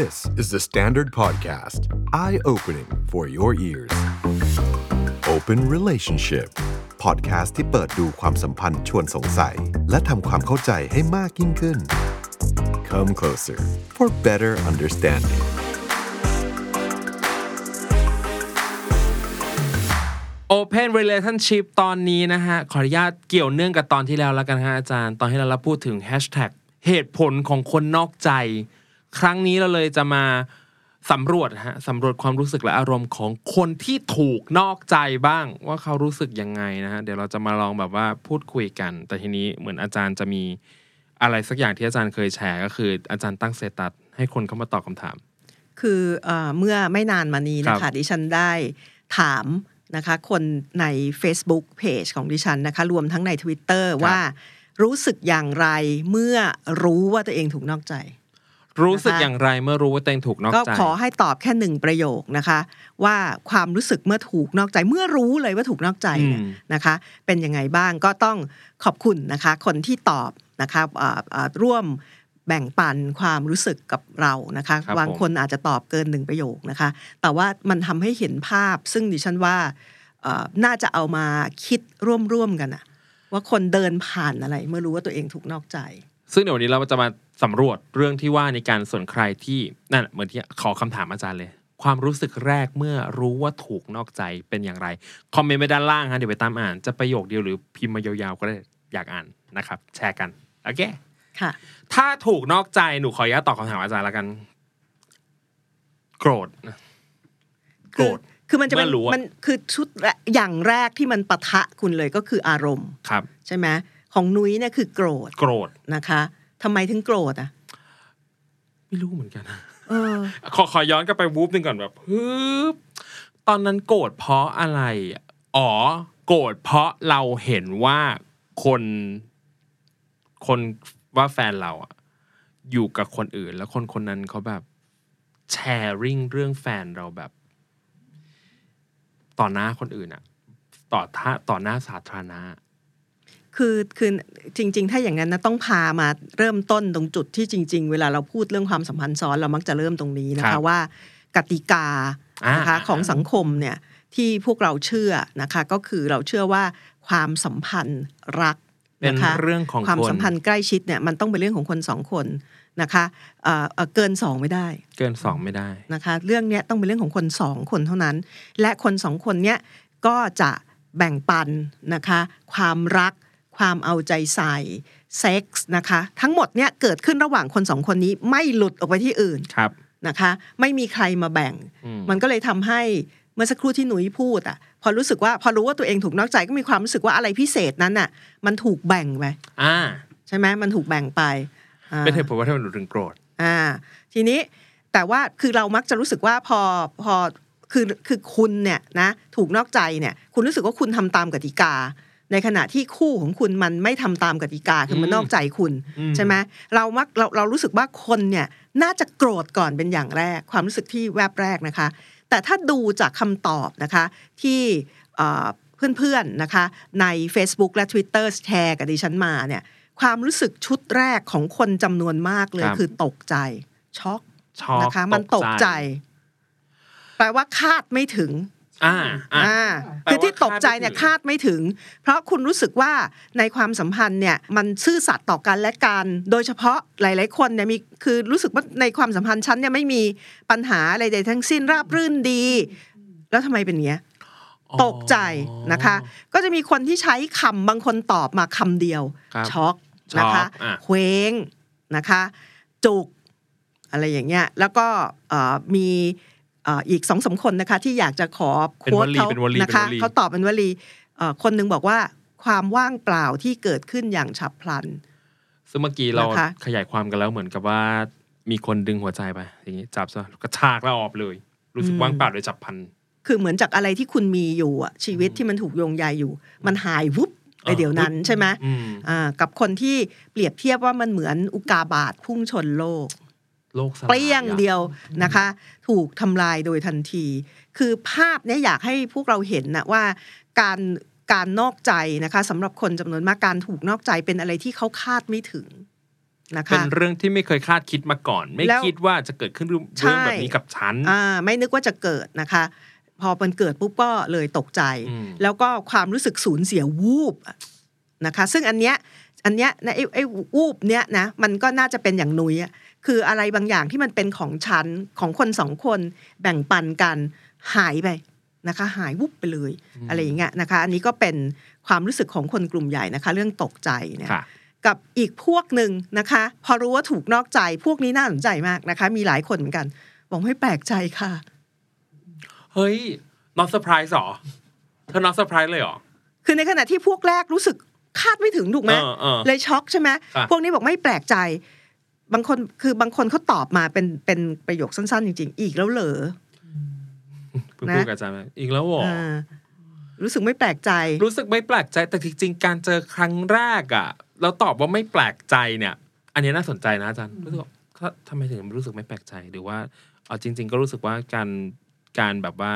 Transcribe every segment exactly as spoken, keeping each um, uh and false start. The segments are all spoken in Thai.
This is the Standard Podcast, eye-opening for your ears. Open Relationship, podcast ที่เปิดดูความสัมพันธ์ชวนสงสัยและทำความเข้าใจให้มากยิ่งขึ้น Come closer for better understanding. Open Relationship ตอนนี้นะฮะขออนุญาตเกี่ยวเนื่องกับตอนที่แล้วแล้วกันฮะอาจารย์ตอนที่เราเราพูดถึงเหตุผลของคนนอกใจครั้งนี้เราเลยจะมาสำรวจฮะสำรวจความรู้สึกและอารมณ์ของคนที่ถูกนอกใจบ้างว่าเขารู้สึกยังไงนะฮะเดี๋ยวเราจะมาลองแบบว่าพูดคุยกันแต่ทีนี้เหมือนอาจารย์จะมีอะไรสักอย่างที่อาจารย์เคยแชร์ก็คืออาจารย์ตั้งสเตตัสให้คนเข้ามาตอบคำถามคือเอ่อเมื่อไม่นานมานี้นะคะดิฉันได้ถามนะคะคนใน Facebook Page ของดิฉันนะคะรวมทั้งใน Twitter ว่ารู้สึกอย่างไรเมื่อรู้ว่าตัวเองถูกนอกใจรู้สึกอย่างไรเมื่อรู้ว่าตัวเองถูกนอกใจก็ขอให้ตอบแค่หนึ่งประโยคนะคะว่าความรู้สึกเมื่อถูกนอกใจเมื่อรู้เลยว่าถูกนอกใจเนี่ยนะคะเป็นยังไงบ้างก็ต้องขอบคุณนะคะคนที่ตอบนะคะร่วมแบ่งปันความรู้สึกกับเรานะคะบางคนอาจจะตอบเกินหนึ่งประโยคนะคะแต่ว่ามันทำให้เห็นภาพซึ่งดิฉันว่าน่าจะเอามาคิดร่วมๆกันอะว่าคนเดินผ่านอะไรเมื่อรู้ว่าตัวเองถูกนอกใจซึ่งเดี๋ยววันนี้เราจะมาสำรวจเรื่องที่ว่าในการส่วนใครที่นั่นเหมือนที่ขอคำถามอาจารย์เลยความรู้สึกแรกเมื่อรู้ว่าถูกนอกใจเป็นอย่างไรคอมเมนต์ไปด้านล่างฮะเดี๋ยวไปตามอ่านจะประโยคเดียวหรือพิมพ์มายาวๆก็ได้อยากอ่านนะครับแชร์กันโอเคค่ะถ้าถูกนอกใจหนูขออนุญาตตอบคำถามอาจารย์ละกันโกรธโกรธคือมันจะเป็นมันคือชุดอย่างแรกที่มันปะทะคุณเลยก็คืออารมณ์ครับใช่ไหมของนุ้ยเนี่ยคือโกรธโกรธนะคะทำไมถึงโกรธอ่ะไม่รู้เหมือนกันเออขอขอย้อนกลับไปวูบนึงก่อนแบบฮึบตอนนั้นโกรธเพราะอะไรอ๋อโกรธเพราะเราเห็นว่าคนคนว่าแฟนเราอ่ะอยู่กับคนอื่นแล้วคนคนนั้นเขาแบบแชร์ริ่งเรื่องแฟนเราแบบต่อหน้าคนอื่นอ่ะต่อท่าต่อหน้าสาธารณะคือคือจริงๆถ้าอย่างนั้นนะต้องพามาเริ่มต้นตรงจุดที่จริงๆเวลาเราพูดเรื่องความสัมพันธ์ซ้อนเรามักจะเริ่มตรงนี้นะคะว่ากติกานะคะของสังคมเนี่ยที่พวกเราเชื่อนะคะก็คือเราเชื่อว่าความสัมพันธ์รักนะคะเรื่องของความสัมพันธ์ใกล้ชิดเนี่ยมันต้องเป็นเรื่องของคนสองคนนะคะเอ่อเกินสองไม่ได้เกินสองไม่ได้นะคะเรื่องเนี้ยต้องเป็นเรื่องของคนสองคนเท่านั้นและคนสองคนเนี้ยก็จะแบ่งปันนะคะความรักความเอาใจใส่เซ็กส์นะคะทั้งหมดเนี่ยเกิดขึ้นระหว่างคนสองคนนี้ไม่หลุดออกไปที่อื่นนะคะไม่มีใครมาแบ่ง ม, มันก็เลยทำให้เมื่อสักครู่ที่หนุ่ยพูดอ่ะพอรู้สึกว่าพอรู้ว่าตัวเองถูกนอกใจก็มีความรู้สึกว่าอะไรพิเศษนั้นน่ะมันถูกแบ่งไปใช่ไหมมันถูกแบ่งไปเป็นเหตุผลว่าทำไมหนูถึงโกรธอ่าทีนี้แต่ว่าคือเรามักจะรู้สึกว่าพอพอคือคือคุณเนี่ยนะถูกนอกใจเนี่ยคุณรู้สึกว่าคุณทำตามกติกาในขณะที่คู่ของคุณมันไม่ทำตามกติกาคือมันนอกใจคุณใช่ไหมเรามักเราเรารู้สึกว่าคนเนี่ยน่าจะโกรธก่อนเป็นอย่างแรกความรู้สึกที่แวบแรกนะคะแต่ถ้าดูจากคำตอบนะคะที่เพื่อนๆนะคะใน Facebook และ Twitter แชร์กับดิฉันมาเนี่ยความรู้สึกชุดแรกของคนจำนวนมากเลยคือตกใจช็อกนะคะมันตกใจแปลว่าคาดไม่ถึงอ่าอ่าคือที่ตกใจเนี่ยคาดไม่ถึงเพราะคุณรู้สึกว่าในความสัมพันธ์เนี่ยมันซื่อสัตย์ต่อกันและกันโดยเฉพาะหลายๆคนเนี่ยมีคือรู้สึกว่าในความสัมพันธ์ฉันเนี่ยไม่มีปัญหาอะไรใดทั้งสิ้นราบรื่นดีแล้วทำไมเป็นอย่างเงี้ยตกใจนะคะก็จะมีคนที่ใช้คำบางคนตอบมาคำเดียวช็อกนะคะเคว้งนะคะจุกอะไรอย่างเงี้ยแล้วก็มีอีก สองสาม คนนะคะที่อยากจะขอโค้ชเขานะคะเขาตอบเป็นวลีคนนึงบอกว่าความว่างเปล่าที่เกิดขึ้นอย่างฉับพลันซึ่งเมื่อกี้เราขยายความกันแล้วเหมือนกับว่ามีคนดึงหัวใจไปอย่างนี้จับซะกระชากแล้วออกเลยรู้สึกว่างเปล่าโดยฉับพลันคือเหมือนจากอะไรที่คุณมีอยู่อะชีวิตที่มันถูกโยงใยอยู่มันหายวุบไปเดี๋ยวนั้นใช่ไหมกับคนที่เปรียบเทียบว่ามันเหมือนอุกาบาตพุ่งชนโลกเปรี้ยงเดียวนะคะถูกทำลายโดยทันทีคือภาพนี้อยากให้พวกเราเห็นนะว่าการการนอกใจนะคะสำหรับคนจำนวนมากการถูกนอกใจเป็นอะไรที่เขาคาดไม่ถึง เป็นเรื่องที่ไม่เคยคาดคิดมาก่อนไม่คิดว่าจะเกิดขึ้นเรื่องแบบนี้กับฉันไม่นึกว่าจะเกิดนะคะพอมันเกิดปุ๊บก็เลยตกใจแล้วก็ความรู้สึกสูญเสียวูบนะคะซึ่งอันเนี้ยอันเนี้ยนะไอ้ไอ้วูบเนี้ยนะมันก็น่าจะเป็นอย่างนุ้ยคืออะไรบางอย่างที่มันเป็นของฉันของคนสองคนแบ่งปันกันหายไปนะคะหายวุบไปเลย อ, อะไรอย่างเงี้ยนะคะอันนี้ก็เป็นความรู้สึกของคนกลุ่มใหญ่นะคะเรื่องตกใจเนี่ยกับอีกพวกหนึ่งนะคะพอรู้ว่าถูกนอกใจพวกนี้น่าสนใจมากนะคะมีหลายคนเหมือนกันบอกให้แปลกใจค่ะเฮ้ย not surprise หรอเธอ not surprise เลยหรอคือในขณะที่พวกแรกรู้สึกคาดไม่ถึงถูกไหมเลยช็อกใช่ไหมพวกนี้บอกไม่แปลกใจบางคนคือบางคนเขาตอบมาเป็นเป็นประโยคสั้นๆจริงๆอีกแล้วเหรอพูดพูดกับอาจารย์อีกแล้วหรอรู้สึกไม่แปลกใจรู้สึกไม่แปลกใจแต่จริงๆการเจอครั้งแรกอ่ะเราตอบว่าไม่แปลกใจเนี่ยอันนี้น่าสนใจนะอาจารย์รู้สึกทำไมถึงรู้สึกไม่แปลกใจหรือว่าเอาจริงๆก็รู้สึกว่าการการแบบว่า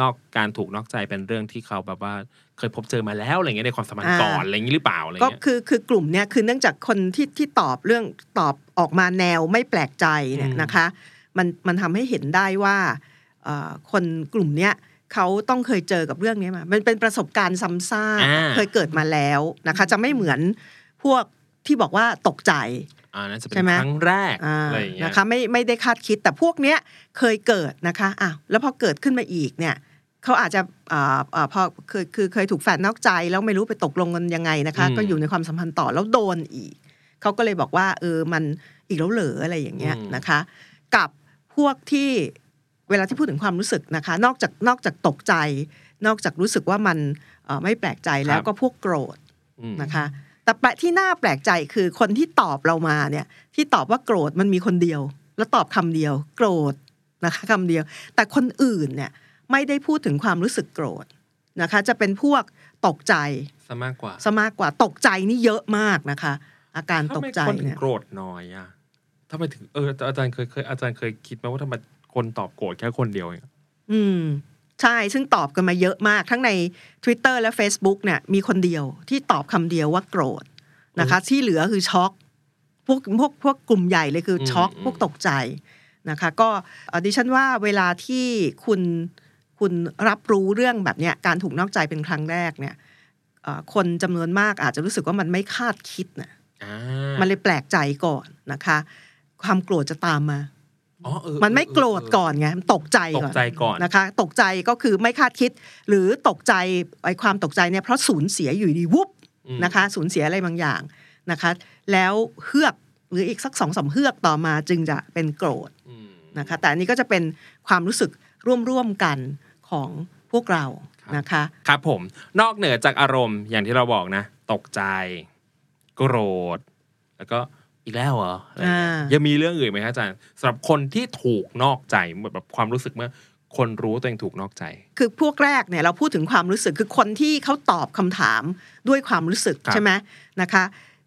นอกการถูกนอกใจเป็นเรื่องที่เขาแบบว่าเคยพบเจอมาแล้วอะไรเงี้ยในความสัมพันธ์ก่อนอะไรอย่างนี้หรือเปล่าอะไรเงี้ยก็คือคือกลุ่มเนี้ยคือเนื่องจากคนที่ที่ตอบเรื่องตอบออกมาแนวไม่แปลกใจเนี่ยนะคะมันมันทำให้เห็นได้ว่าคนกลุ่มเนี้ยเขาต้องเคยเจอกับเรื่องนี้มามันเป็นประสบการณ์ซ้ำซากเคยเกิดมาแล้วนะคะจะไม่เหมือนพวกที่บอกว่าตกใจใช่ไหมครั้งแรกนะคะไม่ไม่ได้คาดคิดแต่พวกเนี้ยเคยเกิดนะคะอ้าวแล้วพอเกิดขึ้นมาอีกเนี่ยเขาอาจจะพอเคยคือเคยถูกแฟนนอกใจแล้วไม่รู้ไปตกลงกันยังไงนะคะก็อยู่ในความสัมพันธ์ต่อแล้วโดนอีกเขาก็เลยบอกว่าเออมันอีกแล้วเหรออะไรอย่างเงี้ยนะคะกับพวกที่เวลาที่พูดถึงความรู้สึกนะคะนอกจากนอกจากตกใจนอกจากรู้สึกว่ามันไม่แปลกใจแล้วก็พวกโกรธนะคะแต่ที่น่าแปลกใจคือคนที่ตอบเรามาเนี่ยที่ตอบว่าโกรธมันมีคนเดียวแล้วตอบคำเดียวโกรธนะคะคำเดียวแต่คนอื่นเนี่ยไม่ได้พูดถึงความรู้สึกโกรธนะคะจะเป็นพวกตกใจซะมากกว่าซะมากกว่าตกใจนี่เยอะมากนะคะอาการตกใจเนี่ยโกรธน้อยอ่ะทำไมถึงเอออาจารย์เคยเคยอาจารย์เคยคิดไหมว่าทำไมคนตอบโกรธแค่คนเดียวเองอืมใช่ซึ่งตอบกันมาเยอะมากทั้งใน Twitter และ Facebook เนี่ยมีคนเดียวที่ตอบคำเดียวว่าโกรธนะคะที่เหลือคือช็อกพวกพวกพวกกลุ่มใหญ่เลยคือช็อกพวกตกใจนะคะก็ดิฉันว่าเวลาที่คุณคุณรับรู้เรื่องแบบเนี้ยการถูกนอกใจเป็นครั้งแรกเนี่ยคนจำนวนมากอาจจะรู้สึกว่ามันไม่คาดคิดนะมันเลยแปลกใจก่อนนะคะความโกรธจะตามมามันไม่โกรธก่อนไงตกใจก่อนนะคะตกใจก็คือไม่คาดคิดหรือตกใจไอ้ความตกใจเนี่ยเพราะสูญเสียอยู่ดีวุบนะคะสูญเสียอะไรบางอย่างนะคะแล้วเฮือกหรืออีกสัก สองสาม เฮือกต่อมาจึงจะเป็นโกรธนะคะแต่อันนี้ก็จะเป็นความรู้สึกร่วมๆกันของพวกเรานะคะครับผมนอกเหนือจากอารมณ์อย่างที่เราบอกนะตกใจโกรธแล้วก็อีกแล้วเหรอยังมีเรื่องอื่นไหมครับอาจารย์สำหรับคนที่ถูกนอกใจแบบความรู้สึกเมื่อคนรู้ตัวเองถูกนอกใจคือพวกแรกเนี่ยเราพูดถึงความรู้สึกคือคนที่เขาตอบคำถามด้วยความรู้สึกใช่ไหมนะคะ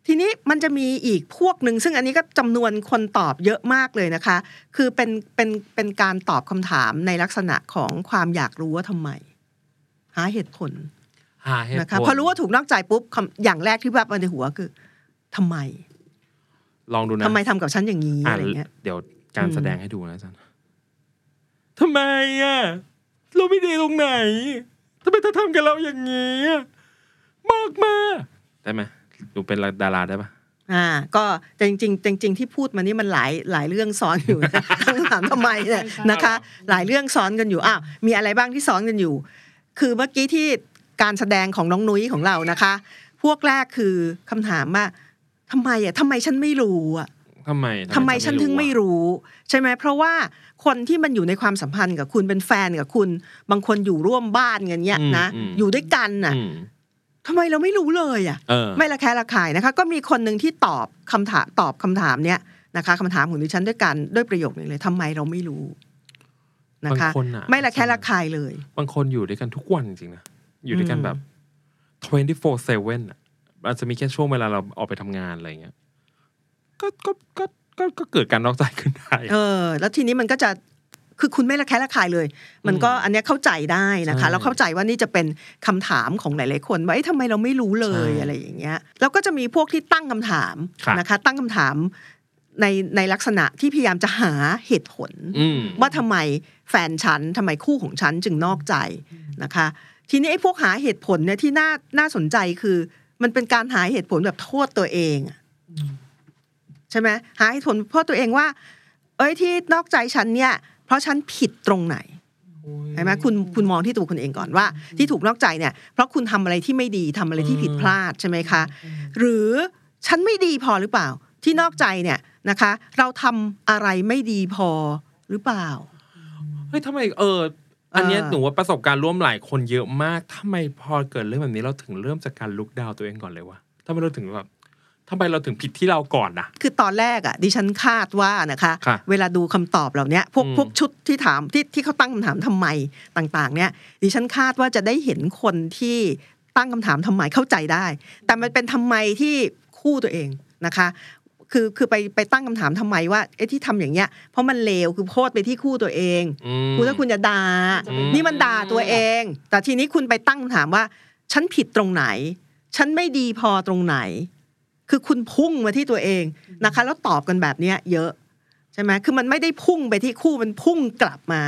ทีนี้มันจะมีอีกพวกหนึ่งซึ่งอันนี้ก็จำนวนคนตอบเยอะมากเลยนะคะคือเป็นเป็นเป็นการตอบคำถามในลักษณะของความอยากรู้ว่าทำไมหาเหตุผลหาเหตุผลนะคะพอรู้ว่าถูกนอกใจปุ๊บอย่างแรกที่แบบในหัวคือทำไมลองดูนะทำไมทำกับฉันอย่างนี้ อ, อะไรเงี้ยเดี๋ยวการแสดงให้ดูนะอาจารย์ทำไมอ่ะเราไม่ดีตรงไหนทำไมเธอทำกับเราอย่างนี้บอกมาได้ไหมดูเป็นดาราได้ปะอ่าก็แต่จริงจริงจริงที่พูดมานี่มันหลายหลายเรื่องซ้อนอยู่นะทั้งถามทำไมเนี่ยนะคะหลายเรื่องซ้อนกันอยู่อ้าวมีอะไรบ้างที่ซ้อนกันอยู่คือเมื่อกี้ที่การแสดงของน้องนุ้ยของเรานะคะพวกแรกคือคำถามว่าทำไมอ่ะทำไมฉันไม่รู้อ่ะทำไมทำไมฉันถึงไม่รู้ใช่ไหมเพราะว่าคนที่มันอยู่ในความสัมพันธ์กับคุณเป็นแฟนกับคุณบางคนอยู่ร่วมบ้านกันเนี่ยนะอยู่ด้วยกันน่ะทำไมเราไม่รู้เลยอ่ะไม่ละแคะละคายนะคะก็มีคนนึงที่ตอบคำถามตอบคำถามเนี้ยนะคะคำถามของดิฉันด้วยกันด้วยประโยคนึงเลยทำไมเราไม่รู้นะคะไม่ละแคะละคายเลยบางคนอยู่ด้วยกันทุกวันจริงๆนะอยู่ด้วยกันแบบ twenty-four sevenอาจจะมีแค่ช่วงเวลาเราออกไปทำงานอะไรเงี้ยก็ก็ก็ก็เกิดการนอกใจขึ้นได้เออแล้วทีนี้มันก็จะ คือคุณไม่ระแคะระคายเลยมันก็อันนี้เข้าใจได้นะคะแล้วเข้าใจว่านี่จะเป็นคำถามของหลายๆคนว่าเอ๊ะทำไมเราไม่รู้เลยอะไรอย่างเงี้ยแล้วก็จะมีพวกที่ตั้งคำถามนะคะตั้งคำถามในในลักษณะที่พยายามจะหาเหตุผลว่าทำไมแฟนฉันทำไมคู่ของฉันจึงนอกใจนะคะทีนี้ไอ้พวกหาเหตุผลเนี่ยที่น่าน่าสนใจคือมันเป็นการหาเหตุผลแบบโทษตัวเองใช่ไหมหาเหตุผลโทษตัวเองว่าเอ้ยที่นอกใจฉันเนี่ยเพราะฉันผิดตรงไหนใช่ไหมคุณคุณมองที่ตัวคุณเองก่อนว่าที่ถูกนอกใจเนี่ยเพราะคุณทำอะไรที่ไม่ดีทำอะไรที่ผิดพลาดใช่ไหมคะหรือฉันไม่ดีพอหรือเปล่าที่นอกใจเนี่ยนะคะเราทำอะไรไม่ดีพอหรือเปล่าเฮ้ยทำไมเอออันนี้หนูว่าประสบการณ์ร่วมหลายคนเยอะมากทำไมพอเกิดเรื่องแบบนี้เราถึงเริ่มจากการลุกดาวตัวเองก่อนเลยวะทำไมเราถึงแบบทำไมเราถึงผิดที่เราก่อนนะคือตอนแรกอ่ะดิฉันคาดว่านะคะเวลาดูคำตอบเหล่านี้พวกพวกชุดที่ถามที่ที่เขาตั้งคำถามทำไมต่างๆเนี่ยดิฉันคาดว่าจะได้เห็นคนที่ตั้งคำถามทำไมเข้าใจได้แต่มันเป็นทำไมที่คู่ตัวเองนะคะคือคือไปไปตั้งคำถามทำไมว่าไอ้ที่ทำอย่างเงี้ยเพราะมันเลวคือโทษไปที่คู่ตัวเองคุณถ้าคุณจะด่านี่มันด่าตัวเองแต่ทีนี้คุณไปตั้งคำถามว่าฉันผิดตรงไหนฉันไม่ดีพอตรงไหนคือคุณพุ่งมาที่ตัวเองนะคะแล้วตอบกันแบบเนี้ยเยอะใช่ไหมคือมันไม่ได้พุ่งไปที่คู่มันพุ่งกลับมา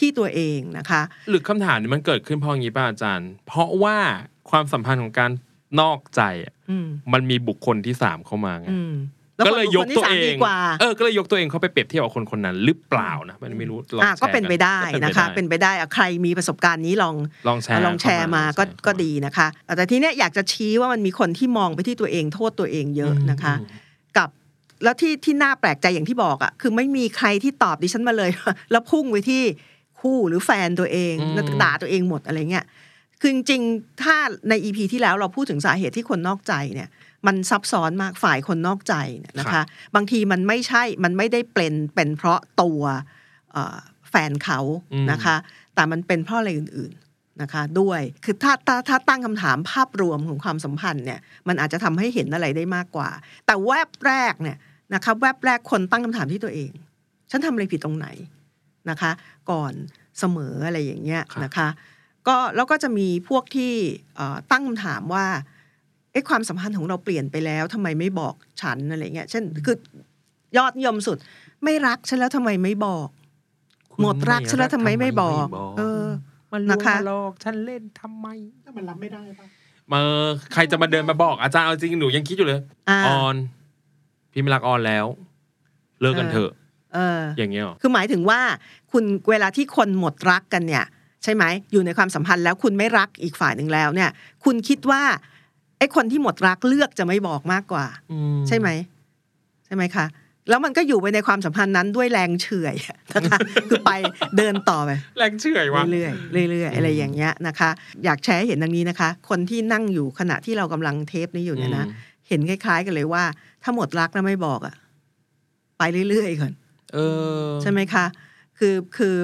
ที่ตัวเองนะคะหรือคำถามนี้มันเกิดขึ้นเพราะอย่างนี้ป่ะอาจารย์เพราะว่าความสัมพันธ์ของการนอกใจมันมีบุคคลที่สามเข้ามาไงก็เลยยกตัวเองเออก็เลยยกตัวเองเขาไปเปรียบเทียบกับคนคนนั้นหรือเปล่านะมันไม่รู้ลองแชร์ก็เป็นไปได้นะคะเป็นไปได้ใครมีประสบการณ์นี้ลองลองแชร์ลองแชร์มาก็ก็ดีนะคะแต่ทีเนี้ยอยากจะชี้ว่ามันมีคนที่มองไปที่ตัวเองโทษตัวเองเยอะนะคะกับแล้วที่ที่น่าแปลกใจอย่างที่บอกอ่ะคือไม่มีใครที่ตอบดิฉันมาเลยแล้วพุ่งไปที่คู่หรือแฟนตัวเองแล้วด่าตัวเองหมดอะไรเงี้ยคือจริงๆถ้าใน อี พี ที่แล้วเราพูดถึงสาเหตุที่คนนอกใจเนี่ยมันซับซ้อนมากฝ่ายคนนอกใจนะคะบางทีมันไม่ใช่มันไม่ได้เป็นเป็นเพราะตัวแฟนเขานะคะแต่มันเป็นเพราะอะไรอื่นๆนะคะด้วยคือถ้าถ้าถ้าตั้งคำถามภาพรวมของความสัมพันธ์เนี่ยมันอาจจะทำให้เห็นอะไรได้มากกว่าแต่แวบแรกเนี่ยนะคะแวบแรกคนตั้งคำถามที่ตัวเองฉันทำอะไรผิดตรงไหนนะคะก่อนเสมออะไรอย่างเงี้ยนะคะก็แล้วก็จะมีพวกที่ตั้งคำถามว่าไอ้ความสัมพันธ์ของเราเปลี่ยนไปแล้วทำไมไม่บอกฉันอะไรเงี้ยเช่นคือยอดนิยมสุดไม่รักฉันแล้วทำไมไม่บอกหมดรักฉันแล้วทำไมไม่บอกเออมันลวงมาหลอกฉันเล่นทำไมถ้ามันรับไม่ได้ป่ะมาใครจะมาเดินมาบอกอาจารย์เอาจริงหนูยังคิดอยู่เลยออนพี่ไม่รักออนแล้วเลิกกันเถอะเอออย่างเงี้ยคือหมายถึงว่าคุณเวลาที่คนหมดรักกันเนี่ยใช่ไหมอยู่ในความสัมพันธ์แล้วคุณไม่รักอีกฝ่ายนึงแล้วเนี่ยคุณคิดว่าไอ้คนที่หมดรักเลือกจะไม่บอกมากกว่าใช่ไหมใช่ไหมคะแล้วมันก็อยู่ไปในความสัมพันธ์นั้นด้วยแรงเฉื่อยนะคะคือไปเดินต่อไปแรงเฉื่อยวะเรื่อยๆเรื่อยๆอะไรอย่างเงี้ยนะคะอยากแชร์ให้เห็นดังนี้นะคะคนที่นั่งอยู่ขณะที่เรากำลังเทปนี้อยู่เนี่ยนะเห็นคล้ายๆกันเลยว่าถ้าหมดรักแล้วไม่บอกอ่ะไปเรื่อยๆก่อนเออใช่ไหมคะคือคือ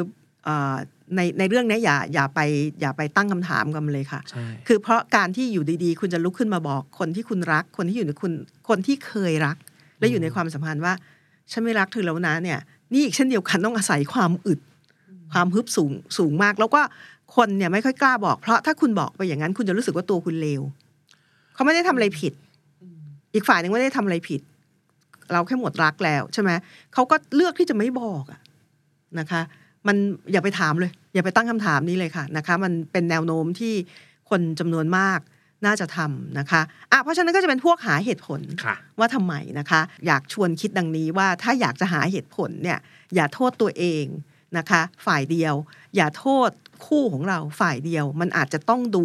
ในในเรื่องนี้อย่าอย่าไปอย่าไปตั้งคำถามกันเลยค่ะคือเพราะการที่อยู่ดีๆคุณจะลุกขึ้นมาบอกคนที่คุณรักคนที่อยู่ในคุณคนที่เคยรักและอยู่ในความสัมพันธ์ว่าฉันไม่รักเธอแล้วนะเนี่ยนี่อีกเช่นเดียวกันต้องอาศัยความอึดความฮึบสูงสูงมากแล้วก็คนเนี่ยไม่ค่อยกล้าบอกเพราะถ้าคุณบอกไปอย่างนั้นคุณจะรู้สึกว่าตัวคุณเลวเขาไม่ได้ทำอะไรผิดอีกฝ่ายนึงไม่ได้ทำอะไรผิดเราแค่หมดรักแล้วใช่ไหมเขาก็เลือกที่จะไม่บอกอะนะคะมันอย่าไปถามเลยอย่าไปตั้งคำถามนี้เลยค่ะนะคะมันเป็นแนวโน้มที่คนจำนวนมากน่าจะทำนะคะอ่ะเพราะฉะนั้นก็จะเป็นพวกหาเหตุผลว่าทำไมนะคะอยากชวนคิดดังนี้ว่าถ้าอยากจะหาเหตุผลเนี่ยอย่าโทษตัวเองนะคะฝ่ายเดียวอย่าโทษคู่ของเราฝ่ายเดียวมันอาจจะต้องดู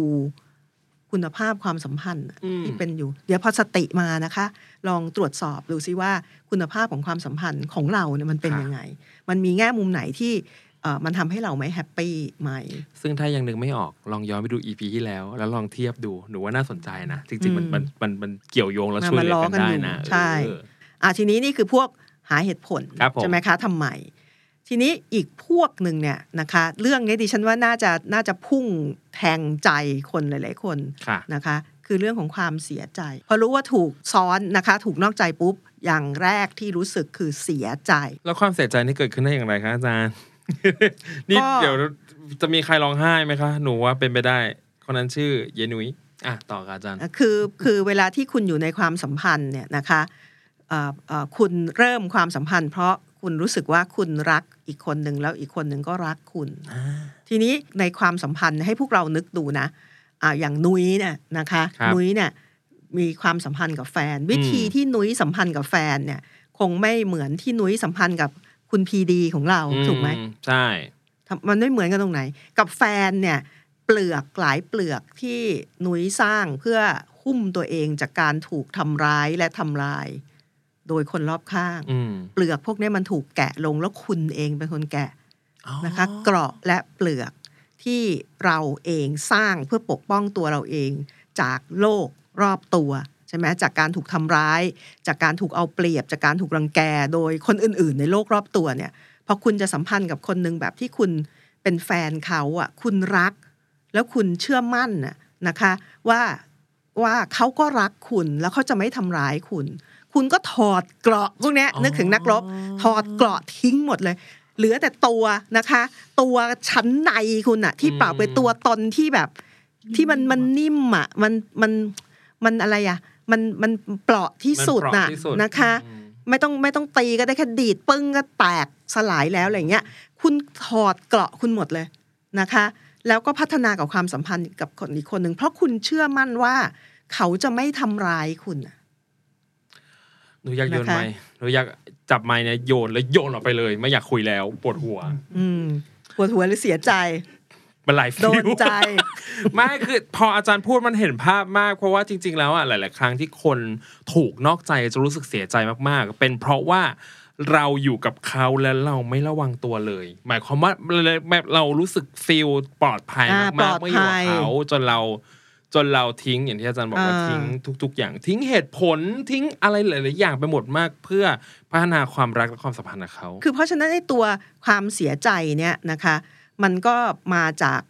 คุณภาพความสัมพันธ์ที่เป็นอยู่เดี๋ยวพอสติมานะคะลองตรวจสอบดูซิว่าคุณภาพของความสัมพันธ์ของเราเนี่ยมันเป็นยังไงมันมีแง่มุมไหนที่มันทำให้เราไม่แฮปปี้ไหมซึ่งถ้ายังนึกไม่ออกลองย้อนไปดู อี พี ที่แล้วแล้วลองเทียบดูหนูว่าน่าสนใจนะจริงๆมันมันมันมันเกี่ยวโยงแล้วช่วยเหลือกันได้นะใช่อ่ะทีนี้นี่คือพวกหาเหตุผลใช่ไหมคะทำไมทีนี้อีกพวกหนึ่งเนี่ยนะคะเรื่องนี้ดิฉันว่าน่าจะน่าจะพุ่งแทงใจคนหลายๆคนนะคะคือเรื่องของความเสียใจพอรู้ว่าถูกซ้อนนะคะถูกนอกใจปุ๊บอย่างแรกที่รู้สึกคือเสียใจแล้วความเสียใจนี่เกิดขึ้นได้อย่างไรคะอาจารย์ นี่เดี๋ยวจะมีใครร้องไห้ไหมคะหนูว่าเป็นไปได้คนนั้นชื่อเยนุ้ยอ่ะต่อค่ะอาจารย์คือคือเวลาที่คุณอยู่ในความสัมพันธ์เนี่ยนะคะเอ่อเอ่อคุณเริ่มความสัมพันธ์เพราะคุณรู้สึกว่าคุณรักอีกคนนึงแล้วอีกคนนึงก็รักคุณทีนี้ในความสัมพันธ์ให้พวกเรานึกดูนะอ่าอย่างนุ้ยเนี่ยนะคะนุ้ยเนี่ยมีความสัมพันธ์กับแฟนวิธีที่นุ้ยสัมพันธ์กับแฟนเนี่ยคงไม่เหมือนที่นุ้ยสัมพันธ์กับคุณพีดีของเราถูกไหมใช่มันไม่เหมือนกันตรงไหนกับแฟนเนี่ยเปลือกหลายเปลือกที่นุ้ยสร้างเพื่อหุ้มตัวเองจากการถูกทำร้ายและทำลายโดยคนรอบข้างเปลือกพวกนี้มันถูกแกะลงแล้วคุณเองเป็นคนแกะนะคะเกราะและเปลือกที่เราเองสร้างเพื่อปกป้องตัวเราเองจากโลกรอบตัวใช่ไหมจากการถูกทำร้ายจากการถูกเอาเปรียบจากการถูกรังแกโดยคนอื่นๆในโลกรอบตัวเนี่ยพอคุณจะสัมพันธ์กับคนนึงแบบที่คุณเป็นแฟนเขาอ่ะคุณรักแล้วคุณเชื่อมั่นน่ะนะคะว่าว่าเขาก็รักคุณแล้วเขาจะไม่ทำร้ายคุณคุณก็ถอดเกราะพวกนี้นึกถึงนักรบถอดเกราะทิ้งหมดเลยเหลือแต่ตัวนะคะตัวชั้นในคุณน่ะที่เปล่าเป็นตัวตนที่แบบที่มันมันนิ่มอ่ะมันมันมันอะไรอ่ะมันมันเปราะที่สุดน่ะนะคะไม่ต้องไม่ต้องตีก็ได้แค่ดีดปึ้งก็แตกสลายแล้วอะไรเงี้ยคุณถอดเกราะคุณหมดเลยนะคะแล้วก็พัฒนากับความสัมพันธ์กับคนอีกคนหนึ่งเพราะคุณเชื่อมั่นว่าเขาจะไม่ทำร้ายคุณหนูอยากโยนไม้หนูอยากจับไม้เนี่ยโยนแล้วโยนออกไปเลยไม่อยากคุยแล้วปวดหัวปวดหัวหรือเสียใจมันหลายฟิวโดนใจไม่คือพออาจารย์พูดมันเห็นภาพมากเพราะว่าจริงๆแล้วอ่ะหลายๆครั้งที่คนถูกนอกใจจะรู้สึกเสียใจมากๆเป็นเพราะว่าเราอยู่กับเขาและเราไม่ระวังตัวเลยหมายความว่าแบบเรารู้สึกฟีลปลอดภัยมากๆไม่อยู่กับเขาจนเราจนเราทิ้งอย่างที่อาจารย์บอกว่าทิ้งทุกๆอย่างทิ้งเหตุผลทิ้งอะไรหลายๆอย่างไปหมดมากเพื่อพัฒนาความรักและความสัมพันธ์กับเขาคือเพราะฉะนั้นไอ้ตัวความเสียใจเนี่ยนะคะมันก็มาจาก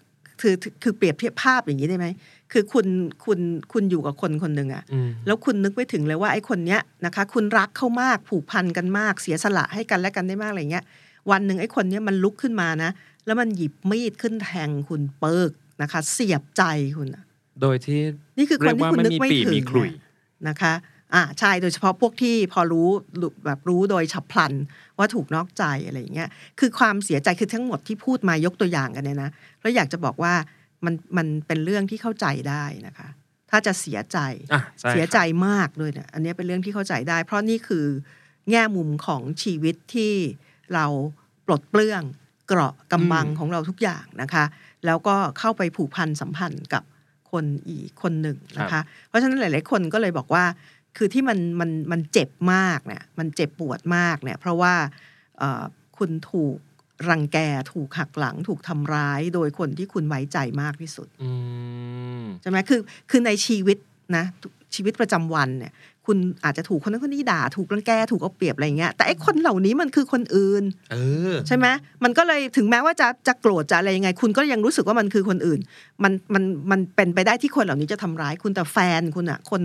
คือคือเปรียบเทียบภาพอย่างนี้ได้ไหมคือคุณคุณคุณอยู่กับคนคนหนึ่งอะแล้วคุณนึกไว้ถึงเลยว่าไอ้คนเนี้ยนะคะคุณรักเขามากผูกพันกันมากเสียสละให้กันและกันได้มากอะไรเงี้ยวันหนึ่งไอ้คนเนี้ยมันลุกขึ้นมานะแล้วมันหยิบมีดขึ้นแทงคุณเปิกนะคะเสียบใจคุณโดยที่นี่คือคนที่คุณนึกไม่ถึงนะคะอ่าใช่โดยเฉพาะพวกที่พอรู้แบบรู้โดยฉับพลันว่าถูกนอกใจอะไรอย่างเงี้ยคือความเสียใจคือทั้งหมดที่พูดมายกตัวอย่างกันเนี่ยนะแล้วอยากจะบอกว่ามันมันเป็นเรื่องที่เข้าใจได้นะคะถ้าจะเสียใจเสียใจมากด้วยเนี่ยอันนี้เป็นเรื่องที่เข้าใจได้เพราะนี่คือแง่มุมของชีวิตที่เราปลดเปลื้องเกราะกำบังของเราทุกอย่างนะคะแล้วก็เข้าไปผูกพันสัมพันธ์กับคนอีกคนหนึ่งนะคะเพราะฉะนั้นหลายๆคนก็เลยบอกว่าคือที่มันมันมันเจ็บมากเนี่ยมันเจ็บปวดมากเนี่ยเพราะว่าคุณถูกรังแกถูกหักหลังถูกทำร้ายโดยคนที่คุณไว้ใจมากที่สุดใช่ไหมคือคือในชีวิตนะชีวิตประจำวันเนี่ยคุณอาจจะถูกคนนั้นคนนี้ด่าถูกรังแกถูกเอาเปรียบอะไรเงี้ยแต่ไอ้คนเหล่านี้มันคือคนอื่นเออใช่ไหมมันก็เลยถึงแม้ว่าจะจะโกรธจะอะไรยังไงคุณก็ยังรู้สึกว่ามันคือคนอื่นมันมันมันเป็นไปได้ที่คนเหล่านี้จะทำร้ายคุณแต่แฟนคุณอะคน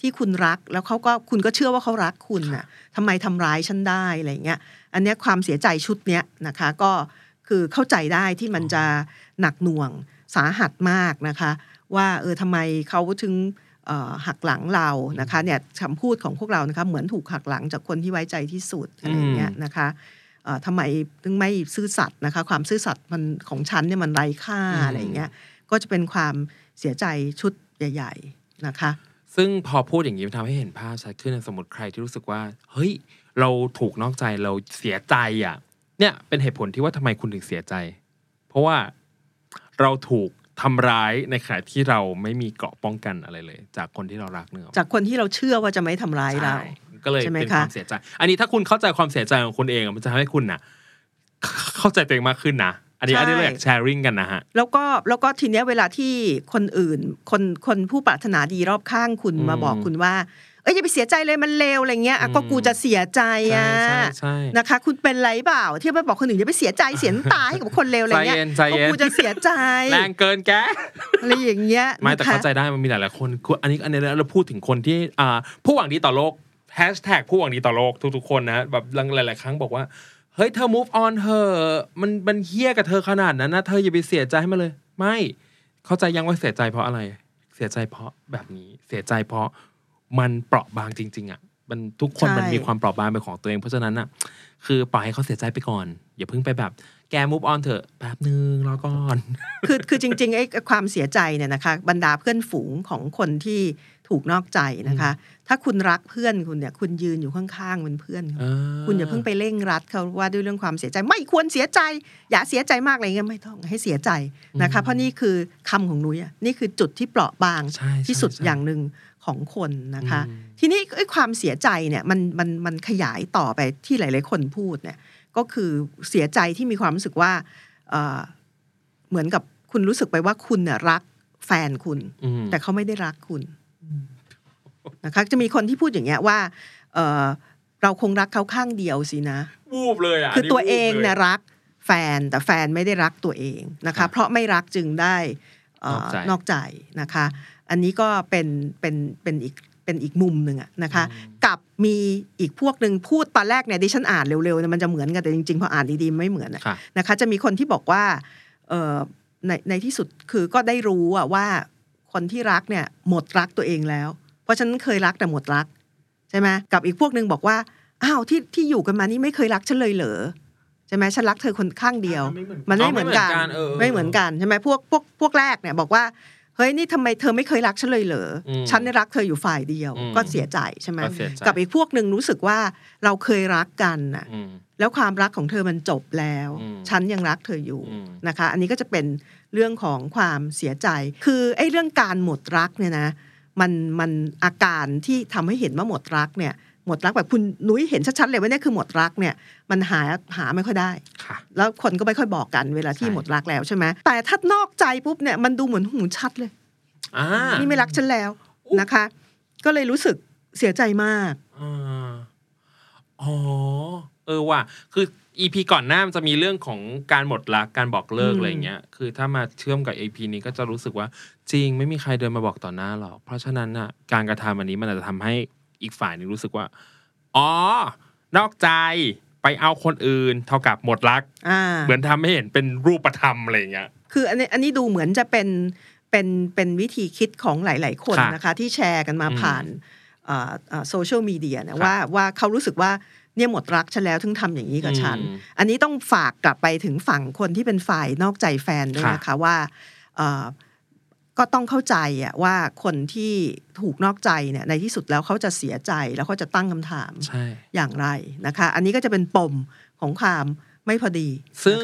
ที่คุณรักแล้วเขาก็คุณก็เชื่อว่าเขารักคุณอะทำไมทำร้ายฉันได้อะไรเงี้ยอันเนี้ยความเสียใจชุดเนี้ยนะคะก็คือเข้าใจได้ที่มันจะหนักหน่วงสาหัสมากนะคะว่าเออทำไมเขาถึงหักหลังเรานะคะเนี่ยคำพูดของพวกเรานะคะเหมือนถูกหักหลังจากคนที่ไว้ใจที่สุดอะไรเงี้ยนะคะทำไมถึงไม่ซื่อสัตย์นะคะความซื่อสัตย์มันของฉันเนี่ยมันไร้ค่าอะไรเงี้ยก็จะเป็นความเสียใจชุดใหญ่ๆนะคะซึ่งพอพูดอย่างนี้มันทำให้เห็นภาพชัดขึ้นสมมติใครที่รู้สึกว่าเฮ้ยเราถูกนอกใจเราเสียใจอ่ะเนี่ยเป็นเหตุผลที่ว่าทำไมคุณถึงเสียใจเพราะว่าเราถูกทำร้ายในขณะที่เราไม่มีเกราะป้องกันอะไรเลยจากคนที่เรารักเนอะจากคนที่เราเชื่อว่าจะไม่ทำร้ายเราก็เลยเป็นความเสียใจอันนี้ถ้าคุณเข้าใจความเสียใจของคุณเองมันจะทำให้คุณนะเข้าใจตัวเองมากขึ้นนะอันนี้อันนี้เรียกแชร์ริ่งกันนะฮะแล้วก็แล้วก็ทีเนี้ยเวลาที่คนอื่นคนคนผู้ปรารถนาดีรอบข้างคุณมาบอกคุณว่าเอ้ยอย่าไปเสียใจเลยมันเลวอะไรเงี้ยก็กูจะเสียใจอ่ะนะคะคุณเป็นไรเปล่าที่ไปบอกคนอื่นอย่าไปเสียใจเสียตาให้กับคนเลวอะไรเงี้ยก็กูจะเสียใจแรงเกินแกอะไรอย่างเงี้ยไม่แต่เข้าใจได้มันมีหลายๆคนอันนี้อันนี้เราพูดถึงคนที่ผู้หวังดีต่อโลกแฮชแท็กผู้หวังดีต่อโลกทุกๆคนนะแบบหลายๆครั้งบอกว่า เฮ้ยเธอ move on เธอมันมันเหี้ยกับเธอขนาดนั้นนะเธออย่าไปเสียใจให้มันเลยไม่เข้าใจยังว่าเสียใจเพราะอะไรเสียใจเพราะแบบนี้เสียใจเพราะมันเปราะบางจริงๆอ่ะมันทุกคนมันมีความเปราะบางเป็นของตัวเองเพราะฉะนั้นน่ะคือปล่อยให้เขาเสียใจไปก่อนอย่าเพิ่งไปแบบแก move on เถอะแป๊บนึงรอก่อนคือคือจริงๆไอ้ความเสียใจเนี่ยนะคะบรรดาเพื่อนฝูงของคนที่ถูกนอกใจนะคะถ้าคุณรักเพื่อนคุณเนี่ยคุณยืนอยู่ข้างๆเป็นเพื่อนคุณอย่าเพิ่งไปเร่งรัดเขาว่าด้วยเรื่องความเสียใจไม่ควรเสียใจอย่าเสียใจมากอะไรเงี้ยไม่ต้องให้เสียใจนะคะเพราะนี่คือคำของนุ้ยนี่คือจุดที่เปราะบางที่สุดอย่างนึงของคนนะคะทีนี้ไอ้ความเสียใจเนี่ยมันมันมันขยายต่อไปที่หลายๆคนพูดเนี่ยก็คือเสียใจที่มีความรู้สึกว่า เอ่อ เหมือนกับคุณรู้สึกไปว่าคุณเนี่ยรักแฟนคุณแต่เขาไม่ได้รักคุณนะคะจะมีคนที่พูดอย่างเงี้ยว่า เอ่อ เราคงรักเขาข้างเดียวสินะวูบเลยอ่ะคือตัวเองเนี่ยรักแฟนแต่แฟนไม่ได้รักตัวเองนะคะเพราะไม่รักจึงได้นอกใจนะคะอันนี้ก็เป็นเป็นเป็นอีกเป็นอีกมุมหนึ่งอะนะคะกับมีอีกพวกหนึ่งพูดตอนแรกเนี่ยดิฉันอ่านเร็วๆนะมันจะเหมือนกันแต่จริงๆพออ่านดีๆไม่เหมือนนะคะจะมีคนที่บอกว่าในในที่สุดคือก็ได้รู้อะว่าคนที่รักเนี่ยหมดรักตัวเองแล้วเพราะฉันเคยรักแต่หมดรักใช่ไหมกับอีกพวกหนึ่งบอกว่าอ้าวที่ที่อยู่กันมานี่ไม่เคยรักฉันเลยเหรอใช่ไหมฉันรักเธอคนข้างเดียวมันไม่เหมือนกันไม่เหมือนกันใช่ไหมพวกพวกพวกแรกเนี่ยบอกว่าเฮ้ยนี่ทำไมเธอไม่เคยรักฉันเลยเหรอฉันได้รักเธออยู่ฝ่ายเดียวก็เสียใจใช่ไหมกับอีกพวกหนึ่งรู้สึกว่าเราเคยรักกันนะแล้วความรักของเธอมันจบแล้วฉันยังรักเธออยู่นะคะอันนี้ก็จะเป็นเรื่องของความเสียใจคือไอ้เรื่องการหมดรักเนี่ยนะมันมันอาการที่ทำให้เห็นว่าหมดรักเนี่ยหมดรักแบบคุณนุ้ยเห็นชัดๆเลยว่านี่คือหมดรักเนี่ยมันหาหาไม่ค่อยได้แล้วคนก็ไม่ค่อยบอกกันเวลาที่หมดรักแล้วใช่ไหมแต่ถ้านอกใจปุ๊บเนี่ยมันดูเหมือนหูชัดเลยนี่ไม่รักฉันแล้วนะคะก็เลยรู้สึกเสียใจมากอ๋อเออว่ะคืออีพีก่อนหน้ามันจะมีเรื่องของการหมดรักการบอกเลิกอะไรอย่างเงี้ยคือถ้ามาเชื่อมกับอีพีนี้ก็จะรู้สึกว่าจริงไม่มีใครเดินมาบอกต่อหน้าหรอกเพราะฉะนั้นอ่ะการกระทำอันนี้มันอาจจะทำให้อีกฝ่ายนึงรู้สึกว่าอ๋อนอกใจไปเอาคนอื่นเท่ากับหมดรักเหมือนทำให้เห็นเป็นรูปธรรมอะไรอย่างเงี้ยคืออันนี้อันนี้ดูเหมือนจะเป็นเป็นเป็นวิธีคิดของหลายๆคนนะคะที่แชร์กันมาผ่านโซเชียลมีเดียนะว่าว่าเขารู้สึกว่าเนี่ยหมดรักฉันแล้วถึงทำอย่างนี้กับฉันอันนี้ต้องฝากกลับไปถึงฝั่งคนที่เป็นฝ่ายนอกใจแฟนด้วยนะคะว่าก็ต้องเข้าใจอ่ะว่าคนที่ถูกนอกใจเนี่ยในที่สุดแล้วเขาจะเสียใจแล้วเขาจะตั้งคำถามอย่างไรนะคะอันนี้ก็จะเป็นปมของความไม่พอดีซึ่ง